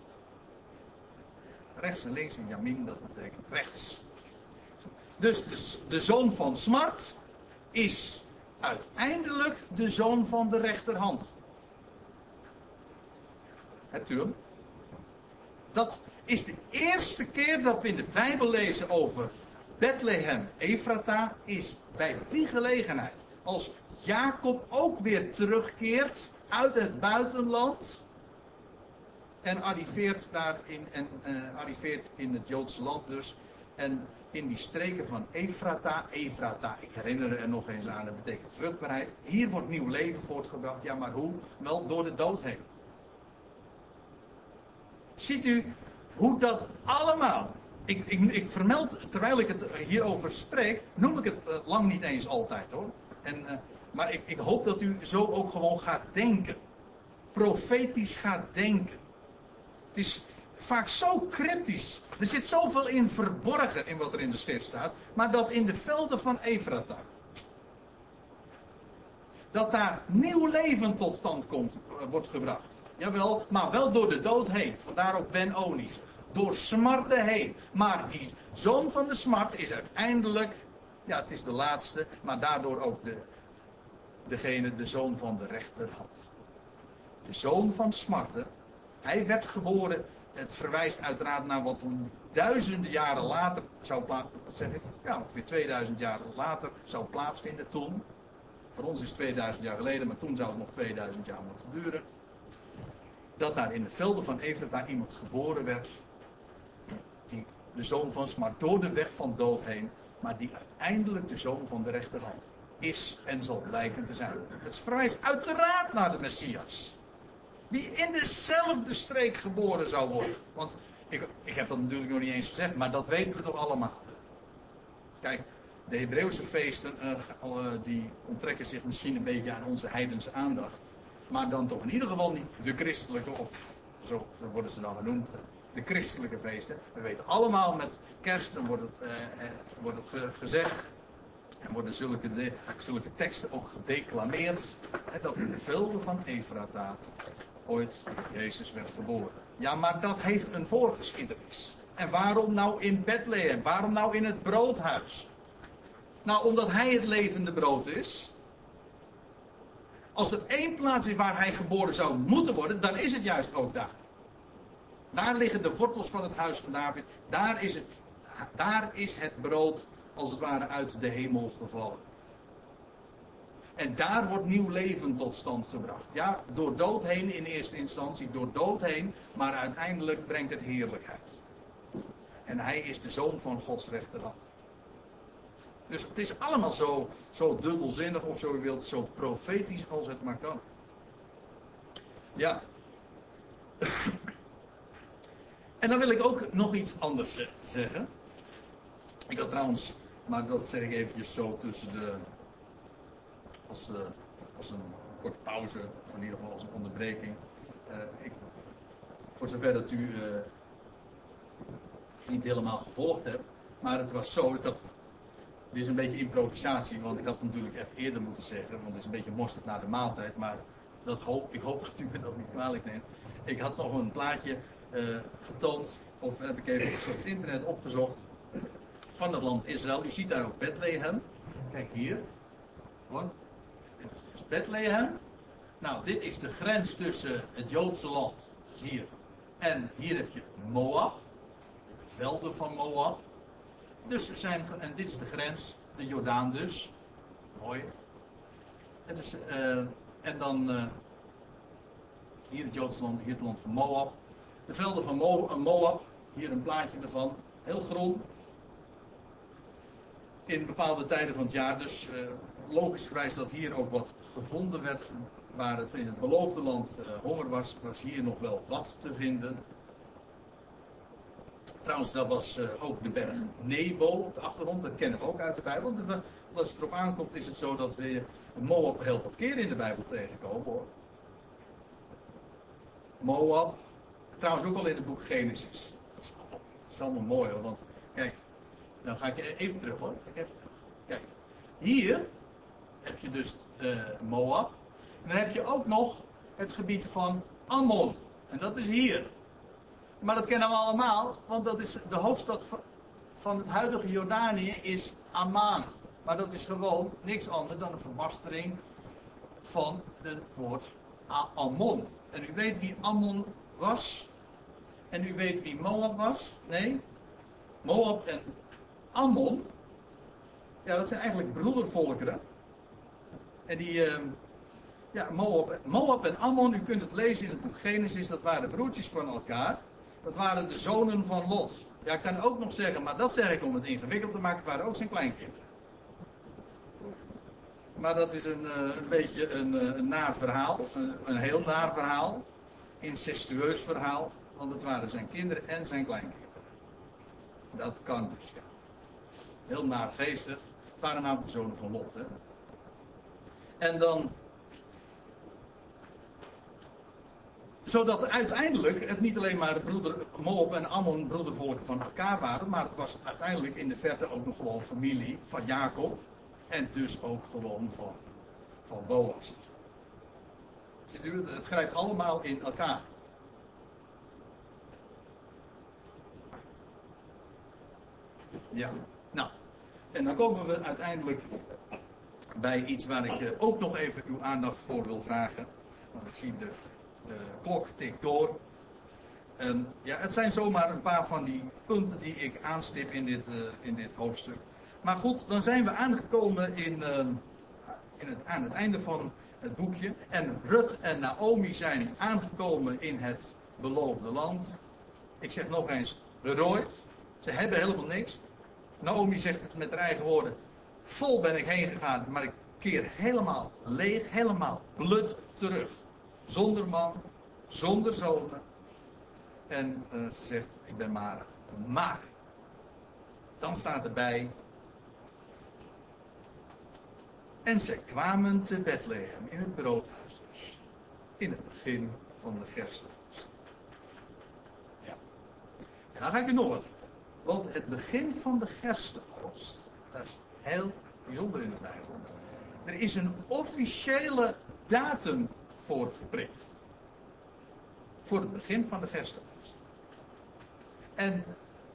Rechts en links en Yamin, dat betekent rechts. Dus de zoon van smart is uiteindelijk de zoon van de rechterhand. Hebt u hem? Dat is de eerste keer dat we in de Bijbel lezen over Bethlehem, Efrata, is bij die gelegenheid. Als Jacob ook weer terugkeert uit het buitenland en arriveert daarin en arriveert in het Joodse land dus. En in die streken van Efrata, ik herinner er nog eens aan, dat betekent vruchtbaarheid. Hier wordt nieuw leven voortgebracht, ja maar hoe? Wel door de dood heen. Ziet u hoe dat allemaal, ik vermeld, terwijl ik het hierover spreek, noem ik het lang niet eens altijd hoor. Maar ik hoop dat u zo ook gewoon gaat denken. Profetisch gaat denken. Het is vaak zo cryptisch. Er zit zoveel in verborgen in wat er in de schrift staat. Maar dat in de velden van Efrata, dat daar nieuw leven tot stand komt, wordt gebracht. Jawel, maar wel door de dood heen. Vandaar ook Ben-Oni. Door smarten heen. Maar die zoon van de smart is uiteindelijk, ja het is de laatste, maar daardoor ook de zoon van de rechterhand. De zoon van smarten, hij werd geboren. Het verwijst uiteraard naar wat duizenden jaren later zou plaatsvinden. Ja, ongeveer 2000 jaar later zou plaatsvinden toen. Voor ons is het 2000 jaar geleden, maar toen zou het nog 2000 jaar moeten duren. Dat daar in de velden van Efrata iemand geboren werd. Die de zoon van smart door de weg van dood heen. Maar die uiteindelijk de zoon van de rechterhand is en zal blijken te zijn. Het verwijst uiteraard naar de Messias. Die in dezelfde streek geboren zou worden. Want ik heb dat natuurlijk nog niet eens gezegd, maar dat weten we toch allemaal. Kijk, de Hebreeuwse feesten die onttrekken zich misschien een beetje aan onze heidense aandacht. Maar dan toch in ieder geval niet de christelijke, of zo worden ze dan genoemd, de christelijke feesten. We weten allemaal, met kerst dan wordt het gezegd. En worden zulke teksten ook gedeclameerd. Dat in de velden van Efrata ooit Jezus werd geboren. Ja, maar dat heeft een voorgeschiedenis. En waarom nou in Bethlehem? Waarom nou in het broodhuis? Nou, omdat hij het levende brood is. Als er één plaats is waar hij geboren zou moeten worden, dan is het juist ook daar. Daar liggen de wortels van het huis van David. Daar is het brood als het ware uit de hemel gevallen. En daar wordt nieuw leven tot stand gebracht. Ja, door dood heen in eerste instantie, door dood heen, maar uiteindelijk brengt het heerlijkheid. En hij is de zoon van Gods rechterhand. Dus het is allemaal zo dubbelzinnig, of zo u wilt, zo profetisch als het maar kan. Ja. En dan wil ik ook nog iets anders zeggen. Ik had trouwens, maar dat zeg ik eventjes zo tussen de, als een korte pauze, of in ieder geval als een onderbreking. Voor zover dat u niet helemaal gevolgd hebt, maar het was zo dat, dit is een beetje improvisatie, want ik had natuurlijk even eerder moeten zeggen, want het is een beetje mosterd na de maaltijd, maar ik hoop dat u me dat niet kwalijk neemt. Ik had nog een plaatje getoond, of heb ik even op het internet opgezocht, van het land Israël. U ziet daar ook Bethlehem. Kijk hier. Hoor. Dit is Bethlehem. Nou, dit is de grens tussen het Joodse land. Dus hier. En hier heb je Moab. De velden van Moab. Dus er zijn, en dit is de grens, de Jordaan dus. Mooi. Het is, en dan hier het Joodse land, hier het land van Moab. De velden van Moab, hier een plaatje ervan, heel groen. In bepaalde tijden van het jaar, dus logisch gewijs dat hier ook wat gevonden werd. Waar het in het beloofde land honger was, was hier nog wel wat te vinden. Trouwens, dat was ook de berg Nebo op de achtergrond. Dat kennen we ook uit de Bijbel. Want als het erop aankomt is het zo dat we Moab heel wat keer in de Bijbel tegenkomen. Hoor. Moab. Trouwens ook al in het boek Genesis. Dat is allemaal mooi hoor. Want kijk. Nou ga ik even terug hoor. Kijk. Hier heb je dus Moab. En dan heb je ook nog het gebied van Ammon. En dat is hier. Maar dat kennen we allemaal, want dat is de hoofdstad van het huidige Jordanië is Amman. Maar dat is gewoon niks anders dan een verbastering van het woord Ammon. En u weet wie Ammon was? En u weet wie Moab was? Nee? Moab en Ammon, ja dat zijn eigenlijk broedervolkeren. En die... ja, Moab en Ammon, u kunt het lezen in het boek Genesis, dat waren broertjes van elkaar. Dat waren de zonen van Lot. Ja, ik kan ook nog zeggen, maar dat zeg ik om het ingewikkeld te maken, het waren ook zijn kleinkinderen. Maar dat is een beetje een naar verhaal, een heel naar verhaal. Incestueus verhaal, want het waren zijn kinderen en zijn kleinkinderen. Dat kan dus, ja. Heel naargeestig. Het waren namelijk de zonen van Lot, hè. En dan... Zodat uiteindelijk het niet alleen maar Moab en Ammon broedervolken van elkaar waren, maar het was uiteindelijk in de verte ook nog gewoon familie van Jacob en dus ook gewoon van Boas. Ziet u, het grijpt allemaal in elkaar. Ja, nou, en dan komen we uiteindelijk bij iets waar ik ook nog even uw aandacht voor wil vragen, want ik zie de klok tikt door. En ja, het zijn zomaar een paar van die punten die ik aanstip in dit hoofdstuk. Maar goed, dan zijn we aangekomen aan het einde van het boekje. En Ruth en Naomi zijn aangekomen in het beloofde land. Ik zeg nog eens, berooid. Ze hebben helemaal niks. Naomi zegt het met haar eigen woorden. Vol ben ik heen gegaan, maar ik keer helemaal leeg, helemaal blut terug. Zonder man, zonder zonen. En ze zegt, ik ben Mara. Maar, dan staat erbij. En ze kwamen te Bethlehem in het broodhuis dus. In het begin van de gerstenhoost. Ja. En dan ga ik er nog wat. Want het begin van de gerstenhoost. Dat is heel bijzonder in de Bijbel. Er is een officiële datum voor geprikt. Voor het begin van de gerstenhoost. En,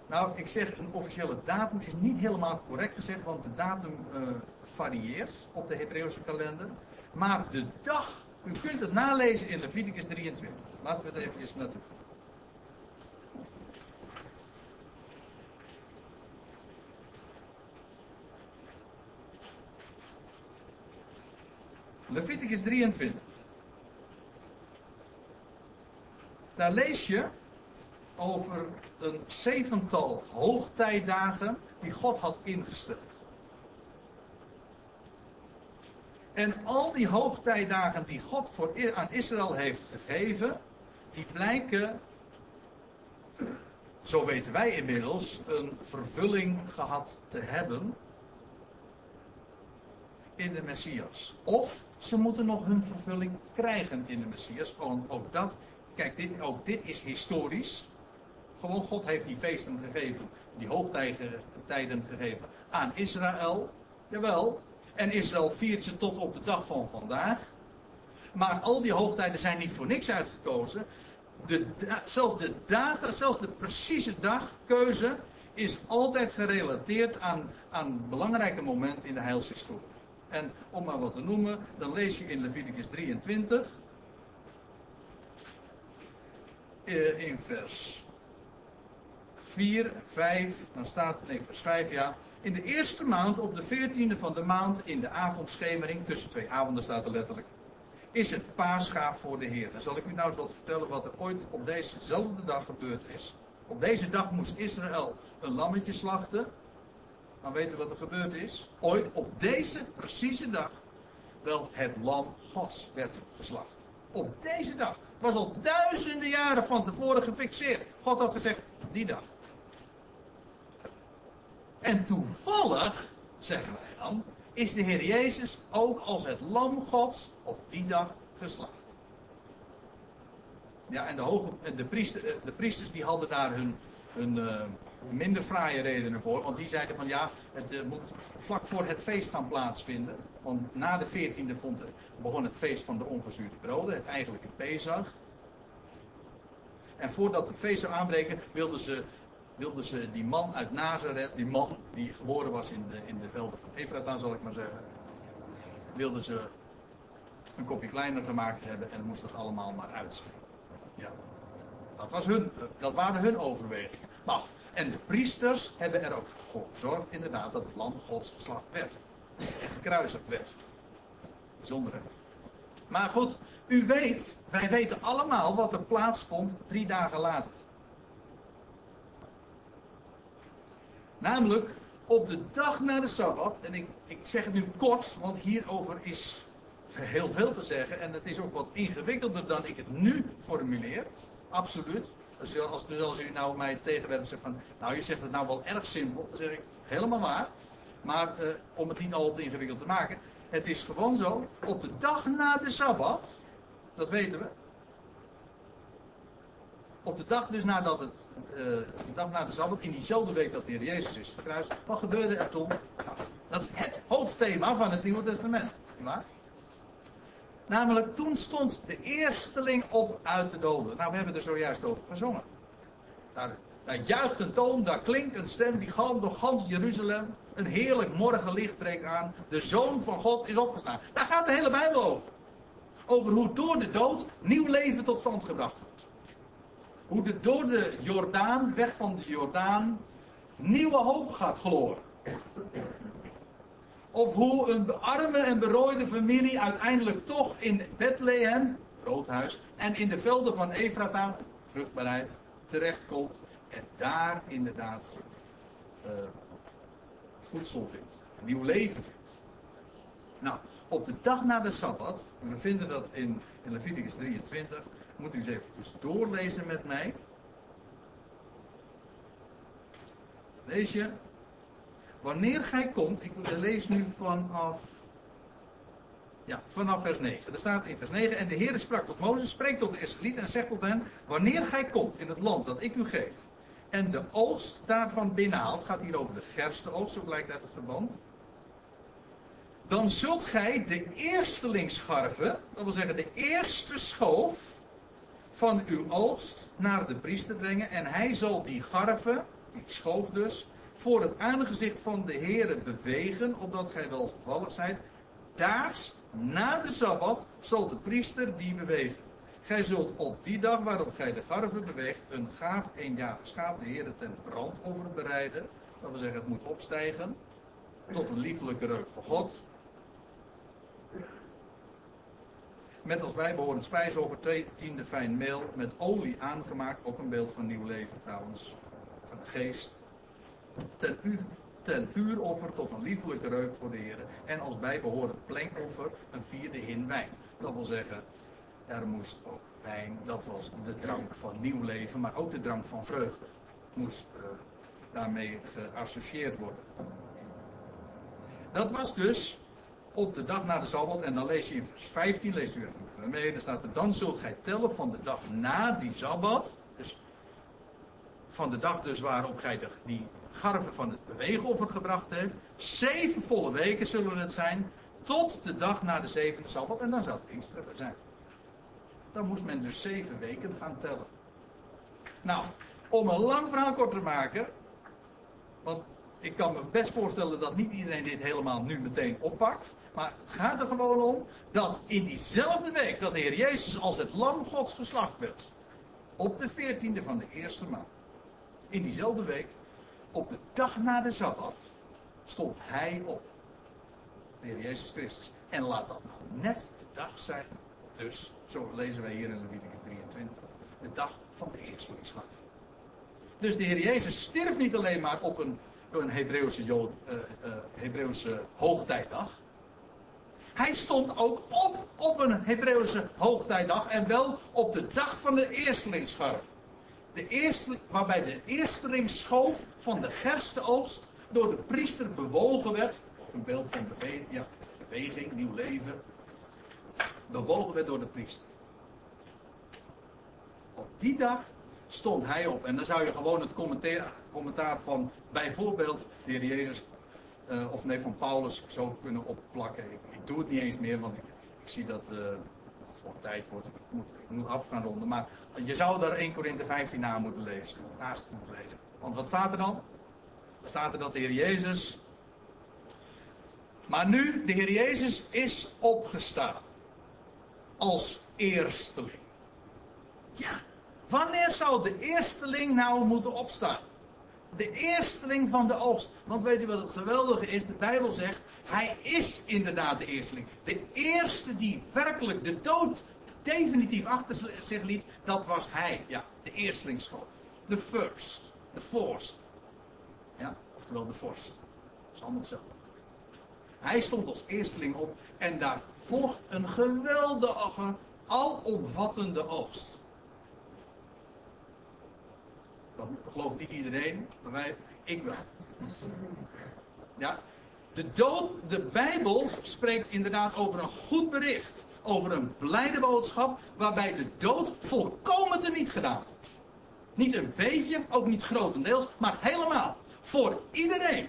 nou, ik zeg een officiële datum is niet helemaal correct gezegd, want de datum varieert op de Hebreeuwse kalender. Maar de dag, u kunt het nalezen in Leviticus 23. Laten we het even eens naartoe gaan. Leviticus 23. Daar lees je over een 7-tal hoogtijdagen die God had ingesteld. En al die hoogtijdagen die God aan Israël heeft gegeven, die blijken, zo weten wij inmiddels, een vervulling gehad te hebben in de Messias. Of ze moeten nog hun vervulling krijgen in de Messias, want ook dat... Kijk, ook dit is historisch. Gewoon God heeft die feesten gegeven, die hoogtijden gegeven aan Israël. Jawel. En Israël viert ze tot op de dag van vandaag. Maar al die hoogtijden zijn niet voor niks uitgekozen. Zelfs de precieze dagkeuze is altijd gerelateerd aan belangrijke momenten in de heilshistorie. En om maar wat te noemen, dan lees je in Leviticus 23... in vers 4, 5, dan staat het in vers 5, ja. In de eerste maand, op de 14e van de maand, in de avondschemering, tussen twee avonden staat er letterlijk, is het paaschaaf voor de Heer. Dan zal ik u nou eens wat vertellen wat er ooit op dezezelfde dag gebeurd is. Op deze dag moest Israël een lammetje slachten. Maar weten wat er gebeurd is? Ooit op deze precieze dag, wel het lam Gods werd geslacht. Op deze dag. Het was al duizenden jaren van tevoren gefixeerd. God had gezegd, die dag. En toevallig, zeggen wij dan, is de Heer Jezus ook als het lam Gods op die dag geslacht. Ja, en de priesters die hadden daar hun minder fraaie redenen voor. Want die zeiden van ja, het moet vlak voor het feest gaan plaatsvinden. Want na de 14e begon het feest van de ongezuurde broden, het eigenlijke Pesach. En voordat het feest zou aanbreken wilden ze die man uit Nazareth, die man die geboren was in de velden van Efrata, zal ik maar zeggen, wilden ze een kopje kleiner gemaakt hebben en moest dat allemaal maar uitschrijven. Ja, dat waren hun overwegingen. Maar, en de priesters hebben er ook voor gezorgd, inderdaad, dat het lam Gods geslacht werd. En gekruisigd werd. Bijzonder, hè? Maar goed, wij weten allemaal wat er plaatsvond 3 dagen later. Namelijk, op de dag na de Sabbat, en ik zeg het nu kort, want hierover is heel veel te zeggen, en het is ook wat ingewikkelder dan ik het nu formuleer. Absoluut. Dus als u nou mij tegenwerpt en zegt van, nou je zegt het nou wel erg simpel, dan zeg ik, helemaal waar. Maar om het niet al te ingewikkeld te maken, het is gewoon zo, op de dag na de Sabbat, dat weten we. Op de dag dus nadat de dag na de Sabbat, in diezelfde week dat de Heer Jezus is gekruist, wat gebeurde er toen? Nou, dat is het hoofdthema van het Nieuwe Testament. Maar, namelijk, toen stond de eersteling op uit de doden. Nou, we hebben er zojuist over gezongen. Daar juicht een toon, daar klinkt een stem die galmt door gans Jeruzalem. Een heerlijk morgenlicht breekt aan. De Zoon van God is opgestaan. Daar gaat de hele Bijbel over. Over hoe door de dood nieuw leven tot stand gebracht wordt. Hoe door de Jordaan, weg van de Jordaan, nieuwe hoop gaat gloren. Of hoe een arme en berooide familie uiteindelijk toch in Bethlehem, broodhuis, en in de velden van Efrata, vruchtbaarheid, terechtkomt. En daar inderdaad voedsel vindt. Nieuw leven vindt. Nou, op de dag na de Sabbat, we vinden dat in Leviticus 23, moet u eens even doorlezen met mij. Lees je. Wanneer gij komt, ik lees nu vanaf vers 9. Er staat in vers 9, en de Heere sprak tot Mozes, spreekt tot de Israëlieten en zegt tot hen, wanneer gij komt in het land dat ik u geef, en de oogst daarvan binnenhaalt, gaat hier over de gersteoogst, zo blijkt uit het verband, dan zult gij de eerstelingsscharven, dat wil zeggen de eerste schoof van uw oogst, naar de priester brengen, en hij zal die garven, die schoof dus, voor het aangezicht van de Heere bewegen, opdat gij welgevallig zijt. Daags na de Sabbat zal de priester die bewegen. Gij zult op die dag waarop gij de garven beweegt, een gaaf eenjarig schaap de Heere ten brandoffer bereiden. Dat wil zeggen, het moet opstijgen tot een liefelijke reuk voor God. Met als bijbehorend spijsoffer 2/10 fijn meel met olie aangemaakt, ook een beeld van nieuw leven trouwens, van de geest. Ten vuuroffer tot een liefelijke reuk voor de Heer. En als bijbehorend plankoffer een 4e hin wijn. Dat wil zeggen, er moest ook wijn, dat was de drank van nieuw leven, maar ook de drank van vreugde. Moest daarmee geassocieerd worden. Dat was dus op de dag na de Sabbat. En dan lees je in vers 15, leest u even mee. Daar staat er, dan zult gij tellen van de dag na die Sabbat. Dus van de dag dus waarop gij die garven van het beweegoffer gebracht heeft. 7 volle weken zullen het zijn. Tot de dag na de 7e Sabbat. En dan zou het Pinksteren zijn. Dan moest men dus 7 weken gaan tellen. Nou, om een lang verhaal kort te maken. Want ik kan me best voorstellen dat niet iedereen dit helemaal nu meteen oppakt. Maar het gaat er gewoon om dat in diezelfde week dat de Heer Jezus als het lam Gods geslacht werd. op de 14e van de eerste maand. In diezelfde week, op de dag na de Sabbat, stond hij op. De Heer Jezus Christus. En laat dat nou net de dag zijn. Dus, zo lezen wij hier in Leviticus 23. De dag van de eerstelingsslag. Dus de Heer Jezus stierf niet alleen maar op een Hebreeuwse hoogtijdag. Hij stond ook op een Hebreeuwse hoogtijdag. En wel op de dag van de eerstelingsscharf. Waarbij de eerstelingsschoof van de gersteoogst door de priester bewogen werd. Een beeld van beweging, nieuw leven. Bewogen werd door de priester. Op die dag stond hij op. En dan zou je gewoon het commentaar van bijvoorbeeld de Heer Jezus... van Paulus zou kunnen opplakken. Ik doe het niet eens meer, want ik zie dat het voor tijd wordt. Ik moet af gaan ronden. Maar je zou daar 1 Korinther 15 naast moeten lezen. Want wat staat er dan? Dan staat er dat de Heer Jezus... Maar nu, de Heer Jezus is opgestaan. Als eersteling. Ja, wanneer zou de eersteling nou moeten opstaan? De eersteling van de oogst. Want weet je wat het geweldige is? De Bijbel zegt, hij is inderdaad de eersteling. De eerste die werkelijk de dood definitief achter zich liet, dat was hij. Ja, de eerstelingsschoof. De first. De first. Ja, oftewel de vorst. Dat is allemaal hetzelfde. Hij stond als eersteling op en daar volgt een geweldige, alomvattende oogst. Dat gelooft niet iedereen, maar ik wel. Ja, de Bijbel spreekt inderdaad over een goed bericht. Over een blijde boodschap waarbij de dood volkomen teniet gedaan wordt. Niet een beetje, ook niet grotendeels, maar helemaal. Voor iedereen.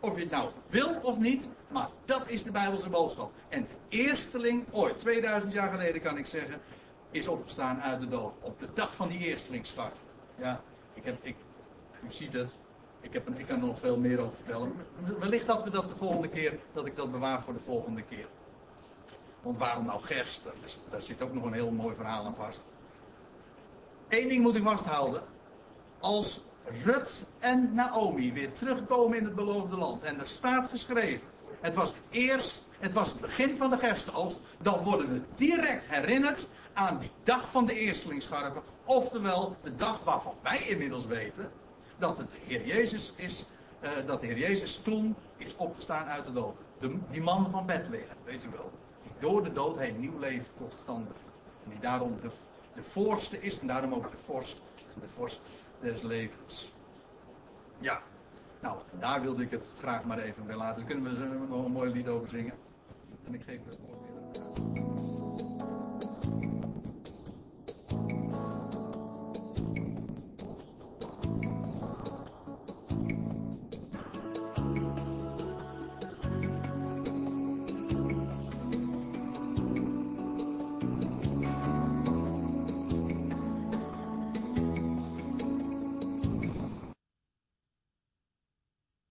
Of je het nou wil of niet, maar dat is de Bijbelse boodschap. En de eersteling, ooit, 2000 jaar geleden kan ik zeggen... is opgestaan uit de dood. Op de dag van die eerstelingsscharf. Ja, u ziet het. Ik kan er nog veel meer over vertellen. Wellicht dat we dat de volgende keer... dat ik dat bewaar voor de volgende keer. Want waarom nou gersten? Dus daar zit ook nog een heel mooi verhaal aan vast. Eén ding moet ik vasthouden. Als Ruth en Naomi weer terugkomen in het beloofde land... en er staat geschreven... het was het begin van de gerstenoogst... dan worden we direct herinnerd... aan die dag van de eerstelingsscharven, oftewel de dag waarvan wij inmiddels weten dat het de Heer Jezus is, dat de Heer Jezus toen is opgestaan uit de dood. Die man van Bethlehem, weet u wel, die door de dood heen nieuw leven tot stand brengt. En die daarom de voorste is en daarom ook de vorst des levens. Ja, nou, daar wilde ik het graag maar even bij laten. Daar kunnen we nog een mooi lied over zingen. En ik geef het woord weer.